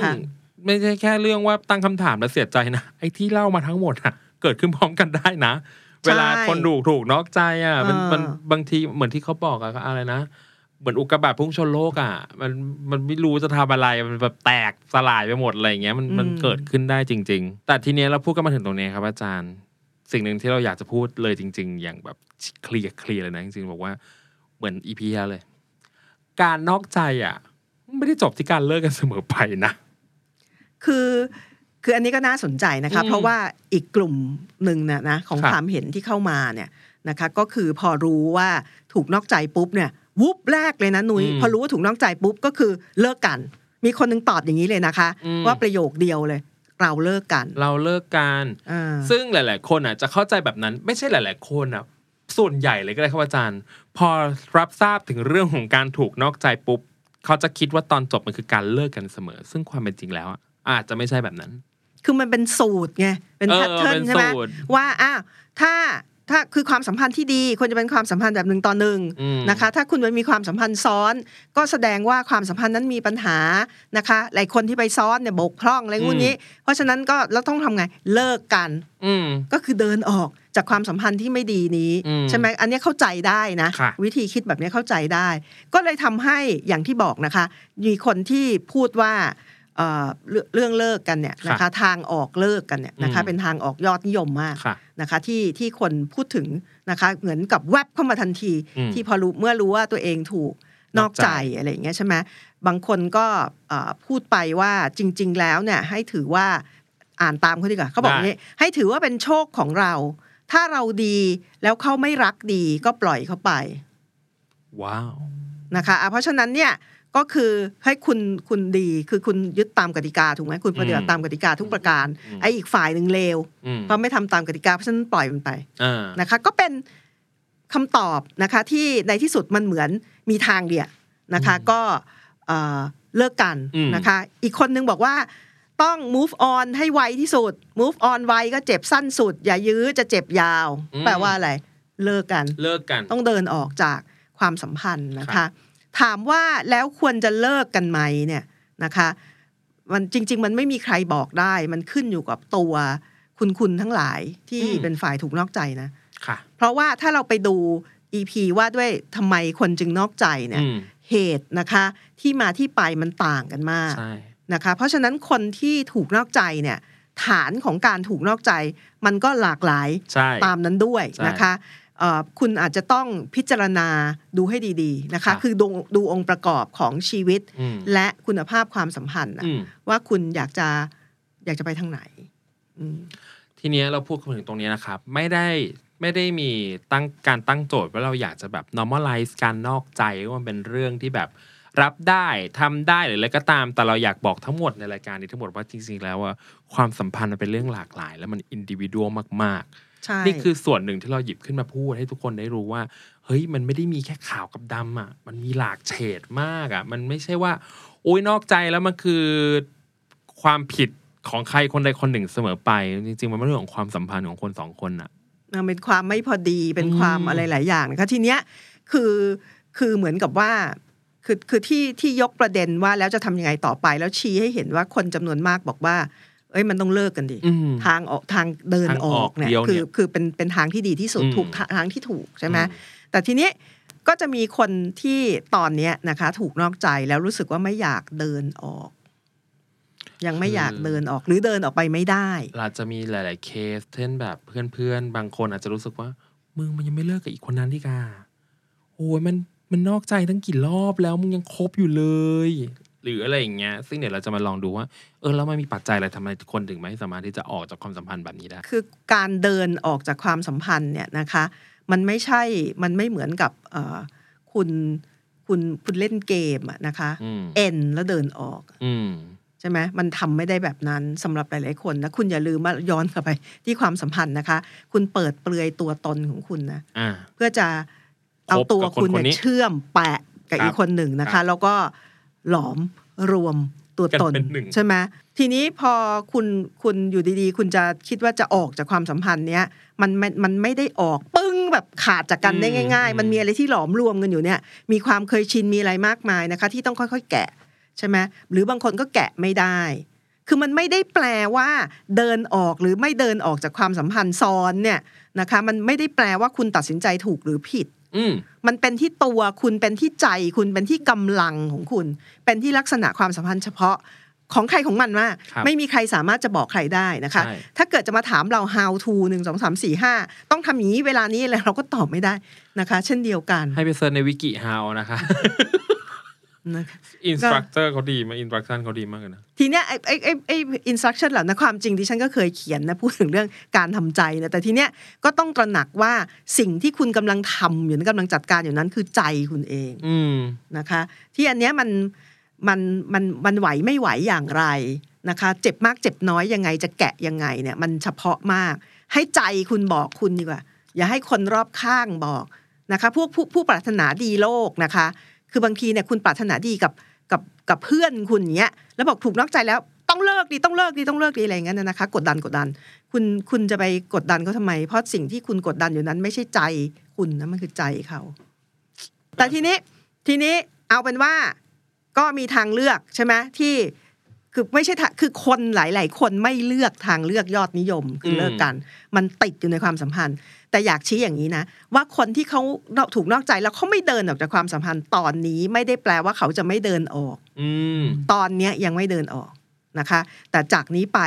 ไม่ใช่แค่เรื่องว่าตั้งคำถามแล้วเสียใจนะไอ้ที่เล่ามาทั้งหมดอ่ะเกิดขึ้นพร้อมกันได้นะเวลาคนถูกถูกนอกใจอ่ะมันมันบางทีเหมือนที่เขาบอกอะอะไรนะเหมือนอุกกาบาตพุ่งชนโลกอ่ะมันมันไม่รู้จะทำอะไรมันแบบแตกสลายไปหมดอะไรอย่างเงี้ยมันมันเกิดขึ้นได้จริงๆแต่ทีเนี้ยเราพูดกันมาถึงตรงนี้ครับอาจารย์สิ่งหนึ่งที่เราอยากจะพูดเลยจริงๆอย่างแบบเคลียร์เคลียร์เลยนะจริงๆบอกว่าเหมือนอีพีเลยการนอกใจอ่ะไม่ได้จบที่การเลิกกันเสมอไปนะคือคืออันนี้ก็น่าสนใจนะคะเพราะว่าอีกกลุ่มนึงนะนะของความเห็นที่เข้ามาเนี่ยนะคะก็คือพอรู้ว่าถูกนอกใจปุ๊บเนี่ยวุบแรกเลยนะนุ้ยพอรู้ว่าถูกนอกใจปุ๊บก็คือเลิกกันมีคนนึงตอบอย่างนี้เลยนะคะว่าประโยคเดียวเลยเราเลิกกันเราเลิกกันซึ่งหลายๆคนอ่ะจะเข้าใจแบบนั้นไม่ใช่หลายๆคนอ่ะส่วนใหญ่เลยก็ได้ครับอาจารย์พอรับทราบถึงเรื่องของการถูกนอกใจปุ๊บเขาจะคิดว่าตอนจบมันคือการเลิกกันเสมอซึ่งความเป็นจริงแล้วอาจจะไม่ใช่แบบนั้นคือมันเป็นสูตรไงเป็นแพทเทิร์นใช่ไหมว่าอ้าวถ้าถ้าคือความสัมพันธ์ที่ดีควรจะเป็นความสัมพันธ์แบบหนึ่งต่อหนึ่งนะคะถ้าคุณมีความสัมพันธ์ซ้อนก็แสดงว่าความสัมพันธ์นั้นมีปัญหานะคะหลายคนที่ไปซ้อนเนี่ยบกพร่องอะไรงู้นี้เพราะฉะนั้นก็เราต้องทำไงเลิกกันก็คือเดินออกจากความสัมพันธ์ที่ไม่ดีนี้ใช่ไหมอันนี้เข้าใจได้นะวิธีคิดแบบนี้เข้าใจได้ก็เลยทำให้อย่างที่บอกนะคะมีคนที่พูดว่าเอ่อเรื่องเลิกกันเนี่ยนะคะทางออกเลิกกันเนี่ยนะคะเป็นทางออกยอดนิยมมากนะคะที่ที่คนพูดถึงนะคะเหมือนกับแวบเข้ามาทันทีที่พอรู้เมื่อรู้ว่าตัวเองถูกนอกใจอะไรอย่างเงี้ยใช่ไหมบางคนก็เอ่อพูดไปว่าจริงๆแล้วเนี่ยให้ถือว่าอ่านตามเขาดีกว่าเขาบอกงี้ให้ถือว่าเป็นโชคของเราถ้าเราดีแล้วเขาไม่รักดีก็ปล่อยเขาไปว้าวนะคะเพราะฉะนั้นเนี่ย ก็คือให้คุณคุณดีคือคุณยึดตามกติกาถูกไหมคุณปฏิบัติตามกติกาทุกประการไอ้อีกฝ่ายหนึ่งเลวเพราะไม่ทำตามกติกาเพราะฉะนั้นปล่อยมันไปนะคะก็เป็นคำตอบนะคะที่ในที่สุดมันเหมือนมีทางเดียวนะคะก็เลิกกันนะคะอีกคนนึงบอกว่าต้อง move on ให้ไวที่สุด move on ไวก็เจ็บสั้นสุดอย่ายื้อจะเจ็บยาวแปลว่าอะไรเลิกกันเลิกกันต้องเดินออกจากความสัมพันธ์นะคะถามว่าแล้วควรจะเลิกกันไหมเนี่ยนะคะมันจริงๆมันไม่มีใครบอกได้มันขึ้นอยู่กับตัวคุณคุณทั้งหลายที่เป็นฝ่ายถูกนอกใจนะเพราะว่าถ้าเราไปดู อี พี ว่าด้วยทำไมคนจึงนอกใจเนี่ยเหตุนะคะที่มาที่ไปมันต่างกันมากนะคะเพราะฉะนั้นคนที่ถูกนอกใจเนี่ยฐานของการถูกนอกใจมันก็หลากหลายตามนั้นด้วยนะคะคุณอาจจะต้องพิจารณาดูให้ดีๆนะคะคือดูดูองค์ประกอบของชีวิตและคุณภาพความสัมพันธ์ว่าคุณอยากจะอยากจะไปทางไหนทีนี้เราพูดถึงตรงนี้นะครับไม่ได้ไม่ได้มีตั้งการตั้งโจทย์ว่าเราอยากจะแบบ normalize การนอกใจว่ามันเป็นเรื่องที่แบบรับได้ทำได้หรืออะไรก็ตามแต่เราอยากบอกทั้งหมดในรายการนี้ทั้งหมดว่าจริงๆแล้วว่าความสัมพันธ์มันเป็นเรื่องหลากหลายและมัน individual มากๆนี่คือส่วนหนึ่งที่เราหยิบขึ้นมาพูดให้ทุกคนได้รู้ว่าเฮ้ยมันไม่ได้มีแค่ขาวกับดำอ่ะมันมีหลากเฉดมากอ่ะมันไม่ใช่ว่าโอ๊ยนอกใจแล้วมันคือความผิดของใครคนใดคนหนึ่งเสมอไปจริงๆมันเป็นเรื่องของความสัมพันธ์ของคนสองคนอ่ะมันเป็นความไม่พอดีเป็นความอะไรหลายอย่างนะคะทีเนี้ยคือคือเหมือนกับว่าคือคือที่ที่ยกประเด็นว่าแล้วจะทำยังไงต่อไปแล้วชี้ให้เห็นว่าคนจำนวนมากบอกว่าเอ้ยมันต้องเลิกกันดิทางออกทางเดินออกเนี่ยคือคือเป็นเป็นทางที่ดีที่สุดถูกทางที่ถูกใช่ไหมแต่ทีนี้ก็จะมีคนที่ตอนนี้นะคะถูกนอกใจแล้วรู้สึกว่าไม่อยากเดินออกยังไม่อยากเดินออกหรือเดินออกไปไม่ได้เราจะมีหลายๆเคสเช่นแบบเพื่อนๆบางคนอาจจะรู้สึกว่ามึงมันยังไม่เลิกกับอีกคนนั้นดิกาโอ้ยมันมันนอกใจตั้งกี่รอบแล้วมึงยังคบอยู่เลยหรืออะไรอย่างเงี้ยซึ่งเดี๋ยวเราจะมาลองดูว่าเออแล้วมันมีปัจจัยอะไรทำให้คนถึงไม่สามารถที่จะออกจากความสัมพันธ์แบบนี้ได้คือการเดินออกจากความสัมพันธ์เนี่ยนะคะมันไม่ใช่มันไม่เหมือนกับเอ่อคุณคุณคุณเล่นเกมอะนะคะเอ็นแล้วเดินออกใช่ไหมมันทำไม่ได้แบบนั้นสำหรับหลายๆคนนะคุณอย่าลืมว่าย้อนกลับไปที่ความสัมพันธ์นะคะคุณเปิดเปลือยตัวตนของคุณนะเพื่อจะเอาตัวคุณเนี่ยเชื่อมแปะกับอีกคนหนึ่งนะคะแล้วก็หลอมรวมตัวตนใช่ไหมทีนี้พอคุณคุณอยู่ดีๆคุณจะคิดว่าจะออกจากความสัมพันธ์เนี้ยมันมันมันไม่ได้ออกปึ้งแบบขาดจากกันได้ง่ายๆมันมีอะไรที่หลอมรวมกันอยู่เนี่ยมีความเคยชินมีอะไรมากมายนะคะที่ต้องค่อยๆแกะใช่ไหมหรือบางคนก็แกะไม่ได้คือมันไม่ได้แปลว่าเดินออกหรือไม่เดินออกจากความสัมพันธ์ซ้อนเนี่ยนะคะมันไม่ได้แปลว่าคุณตัดสินใจถูกหรือผิดม, มันเป็นที่ตัวคุณเป็นที่ใจคุณเป็นที่กำลังของคุณเป็นที่ลักษณะความสัมพันธ์เฉพาะของใครของมันว่าไม่มีใครสามารถจะบอกใครได้นะคะถ้าเกิดจะมาถามเรา how to หนึ่ง สอง สาม สี่ ห้าต้องทำอย่างนี้เวลานี้แล้วเราก็ตอบไม่ได้นะคะเช่นเดียวกันให้ไปเซิร์ชในวิกิ how นะคะ instructor เขาดีมา instruction เขาดีมากเลยนะทีเนี้ยไอ้ไอ้ไอ้ไอ้ instruction เหล่านั้นความจริงดิฉันก็เคยเขียนนะพูดถึงเรื่องการทำใจนะแต่ทีเนี้ยก็ต้องตระหนักว่าสิ่งที่คุณกำลังทำอยู่นั้นกำลังจัดการอยู่นั้นคือใจคุณเองนะคะที่อันเนี้ยมันมันมันมันไหวไม่ไหวอย่างไรนะคะเจ็บมากเจ็บน้อยยังไงจะแกะยังไงเนี่ยมันเฉพาะมากให้ใจคุณบอกคุณดีกว่าอย่าให้คนรอบข้างบอกนะคะพวกผู้ผู้ปรารถนาดีโลกนะคะคือบางทีเนี่ยคุณปรารถนาดีกับกับกับเพื่อนคุณเงี้ยแล้วบอกถูกนอกใจแล้วต้องเลิกดีต้องเลิกดีต้องเลิกดีอะไรอย่างเงี้ยนะคะกดดันกดดันคุณคุณจะไปกดดันเขาทำไมเพราะสิ่งที่คุณกดดันอยู่นั้นไม่ใช่ใจคุณนะมันคือใจเขาแต่ทีนี้ทีนี้เอาเป็นว่าก็มีทางเลือกใช่ไหมที่คือไม่ใช่คือคนหลายๆคนไม่เลือกทางเลือกยอดนิยมคือเลิกกันมันติดอยู่ในความสัมพันธ์แต่อยากชี้อย่างนี้นะว่าคนที่เขาถูกนอกใจแล้วเขาไม่เดินออกจากความสัมพันธ์ตอนนี้ไม่ได้แปลว่าเขาจะไม่เดินออกตอนนี้ยังไม่เดินออกนะคะแต่จากนี้ไป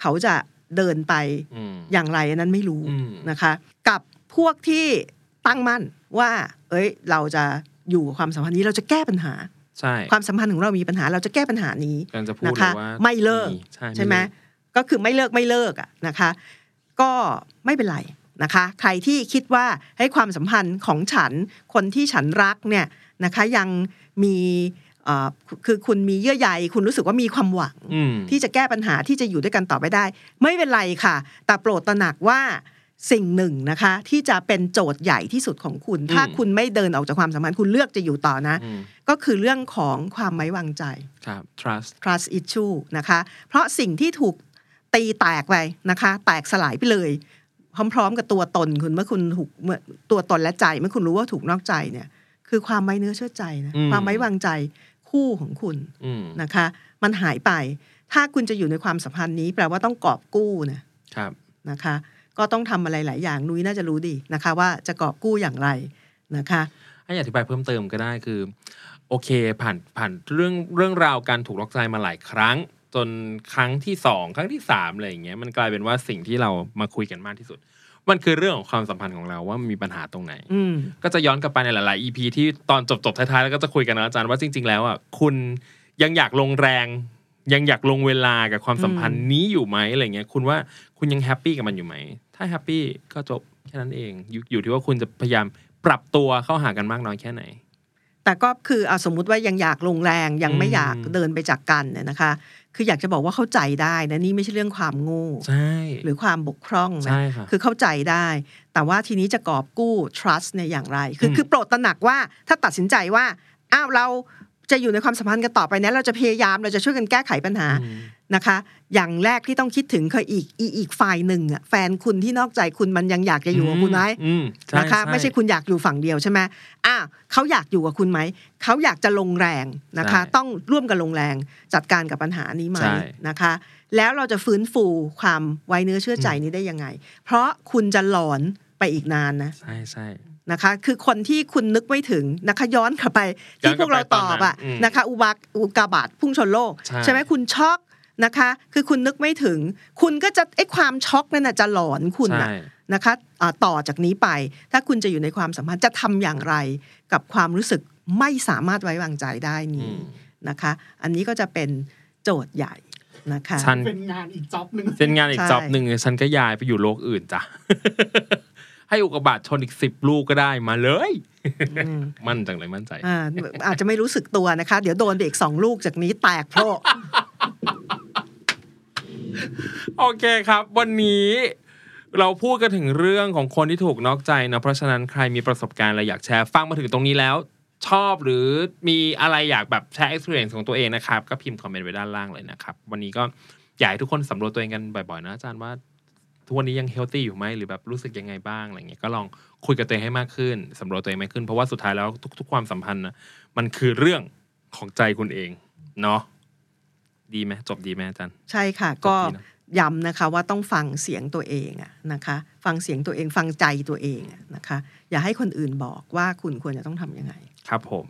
เขาจะเดินไปอย่างไรนั้นไม่รู้นะคะกับพวกที่ตั้งมั่นว่าเอ้ยเราจะอยู่กับความสัมพันธ์นี้เราจะแก้ปัญหาความสัมพันธ์ของเรามีปัญหาเราจะแก้ปัญหานี้นะคะไม่เลิกใช่ไหมก็คือไม่เลิกไม่เลิกอ่ะนะคะก็ไม่เป็นไรนะคะใครที่คิดว่าให้ความสัมพันธ์ของฉันคนที่ฉันรักเนี่ยนะคะยังมี คือคุณมีเยื่อใยคุณรู้สึกว่ามีความหวังที่จะแก้ปัญหาที่จะอยู่ด้วยกันต่อไปได้ไม่เป็นไรค่ะแต่โปรดตระหนักว่าสิ่งหนึ่งนะคะที่จะเป็นโจทย์ใหญ่ที่สุดของคุณถ้าคุณไม่เดินออกจากความสัมพันธ์คุณเลือกจะอยู่ต่อนะก็คือเรื่องของความไว้วางใจครับ trust trust issue นะคะเพราะสิ่งที่ถูกตีแตกไปนะคะแตกสลายไปเลยพร้อมๆกับตัวตนคุณเมื่อคุณถูกตัวตนและใจเมื่อคุณรู้ว่าถูกนอกใจเนี่ยคือความไว้เนื้อเชื่อใจนะความไว้วางใจคู่ของคุณนะคะมันหายไปถ้าคุณจะอยู่ในความสัมพันธ์นี้แปลว่าต้องกอบกู้นะครับนะคะก็ต้องทำอะไรหลายอย่างนุ้ยน่าจะรู้ดีนะคะว่าจะกอบกู้อย่างไรนะคะให้อธิบายเพิ่มเติมก็ได้คือโอเคผ่านผ่านเรื่องเรื่องราวการถูกล็อกใจมาหลายครั้งจนครั้งที่สองครั้งที่สามอะไรอย่างเงี้ยมันกลายเป็นว่าสิ่งที่เรามาคุยกันมากที่สุดมันคือเรื่องของความสัมพันธ์ของเราว่ามีปัญหาตรงไหนก็จะย้อนกลับไปในหลายๆ อี พี ที่ตอนจบๆท้ายๆแล้วก็จะคุยกันนะอาจารย์ว่าจริงๆแล้วอ่ะคุณยังอยากลงแรงยังอยากลงเวลากับความสัมพันธ์นี้อยู่ไหมอะไรเงี้ยคุณว่าคุณยังแฮปปี้กับมันอยู่ไหมถ้าแฮปปี้ก็จบแค่นั้นเองอยู่ที่ว่าคุณจะพยายามปรับตัวเข้าหากันมากน้อยแค่ไหนแต่ก็คือเอาสมมุติว่ายังอยากลงแรงยังไม่อยากเดินไปจากกันเนี่ยนะคะคืออยากจะบอกว่าเข้าใจได้นะนี่ไม่ใช่เรื่องความโง่หรือความบกพร่องนะคือเข้าใจได้แต่ว่าทีนี้จะกอบกู้ trust เนี่ยอย่างไรคือคือโปรดตระหนักว่าถ้าตัดสินใจว่าอ้าวเราจะอยู่ในความสัมพันธ์กันต่อไปนะเราจะพยายามเราจะช่วยกันแก้ไขปัญหานะคะอย่างแรกที่ต้องคิดถึงคืออีกอีกฝ่ายหนึ่งอ่ะแฟนคุณที่นอกใจคุณมันยังอยากจะอยู่กับคุณไหมนะคะไม่ใช่คุณอยากอยู่ฝั่งเดียวใช่ไหมอ้าวเขาอยากอยู่กับคุณไหมเขาอยากจะลงแรงนะคะต้องร่วมกันลงแรงจัดการกับปัญหานี้ไหมนะคะแล้วเราจะฟื้นฟูความไว้เนื้อเชื่อใจนี้ได้ยังไงเพราะคุณจะหลอนไปอีกนานนะใช่ใช่นะคะคือคนที่คุณนึกไม่ถึงนะคะย้อนกลับไปที่พวกเราตอบอ่ะนะคะอุบัติอุกาบาตพุ่งชนโลกใช่ไหมคุณช็อกนะคะคือคุณนึกไม่ถึงคุณก็จะไอ้ความช็อกนั่นน่ะจะหลอนคุณน่ะนะคะต่อจากนี้ไปถ้าคุณจะอยู่ในความสัมพันธ์จะทำอย่างไรกับความรู้สึกไม่สามารถไว้วางใจได้นี้นะคะอันนี้ก็จะเป็นโจทย์ใหญ่นะคะฉันเป็นงานอีกจ็อบนึงเป็นงานอีกจ็อบนึงฉันก็ย้ายไปอยู่โลกอื่นจ้ะให้อุกกาบาตชนอีกสิบลูกก็ได้มาเลยมั่นจังเลยมั่นใจอ่าอาจจะไม่รู้สึกตัวนะคะเดี๋ยวโดนไปอีกสองลูกจากนี้แตกโพร่โอเคครับวันนี้เราพูดกันถึงเรื่องของคนที่ถูกนอกใจนะเพราะฉะนั้นใครมีประสบการณ์อะไรอยากแชร์ฟังมาถึงตรงนี้แล้วชอบหรือมีอะไรอยากแบบแชร์ experience ของตัวเองนะครับก็พิมพ์คอมเมนต์ไว้ด้านล่างเลยนะครับวันนี้ก็อยากให้ทุกคนสำรวจตัวเองกันบ่อยๆนะอาจารย์ว่าทุกวันนี้ยังเฮลตี้อยู่ไหมหรือแบบรู้สึกยังไงบ้างอะไรเงี้ยก็ลองคุยกับตัวเองให้มากขึ้นสำรวจตัวเองมากขึ้นเพราะว่าสุดท้ายแล้วทุกๆความสัมพันธ์นะมันคือเรื่องของใจคุณเองเนาะดีไหมจบดีไหมอาจารย์ใช่ค่ะก็ย้ำนะคะว่าต้องฟังเสียงตัวเองอะนะคะฟังเสียงตัวเองฟังใจตัวเองอะนะคะอย่าให้คนอื่นบอกว่าคุณควรจะต้องทำยังไงครับผม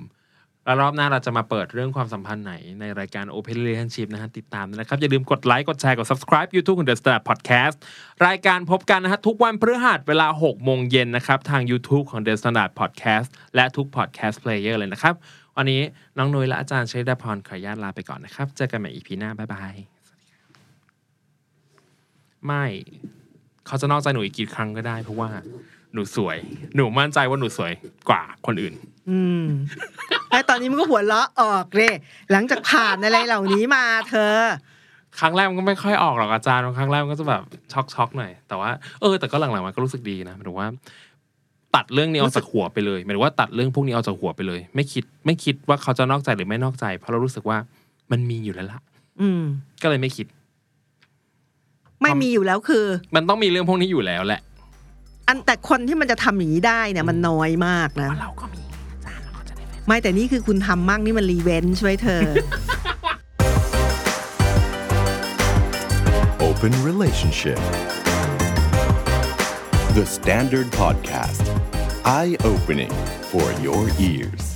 แล้วรอบหน้าเราจะมาเปิดเรื่องความสัมพันธ์ไหนในรายการ Open Relationship นะฮะติดตามนะครับอย่าลืมกดไลค์กดแชร์กด Subscribe YouTube ของ The Standard Podcast รายการพบกันนะฮะทุกวันพฤหัสเวลา หกโมงเย็นนะครับทาง YouTube ของ The Standard Podcast และทุก Podcast Player เลยนะครับวันนี้น้องนุ้ยและอาจารย์ชลิดาพรขออนุญาตลาไปก่อนนะครับเจอกันใหม่ อี พี หน้าบ๊ายบายไม่เขาจะนอกใจหนูอีกกี่ครั้งก็ได้เพราะว่าหนูสวยหนูมั่นใจว่าหนูสวยกว่าคนอื่นอืมไอ้ตอนนี้มันก็หัวเราะออกเลยหลังจากผ่านอะไรเหล่านี้มาเธอครั้งแรกมันก็ไม่ค่อยออกหรอกอาจารย์ครั้งแรกมันก็จะแบบช็อกๆหน่อยแต่ว่าเออแต่ก็หลังๆมันก็รู้สึกดีนะหนูว่าตัดเรื่องนี้เอาจากหัวไปเลยหมายถึงว่าตัดเรื่องพวกนี้เอาจากหัวไปเลยไม่คิดไม่คิดว่าเขาจะนอกใจหรือไม่นอกใจเพราะเรารู้สึกว่ามันมีอยู่แล้วล่ะอืมก็เลยไม่คิดไม่มีอยู่แล้วคือมันต้องมีเรื่องพวกนี้อยู่แล้วแหละอันแต่คนที่มันจะทำอย่างนี้ได้เนี่ยมันน้อยมากนะเราก็มีอาจารย์เราก็จะได้ไม่แต่นี่คือคุณทำมั่งนี่มันรีเวนจ์ช่วยเธอ Open Relationship The Standard Podcast Eye Opening for Your Ears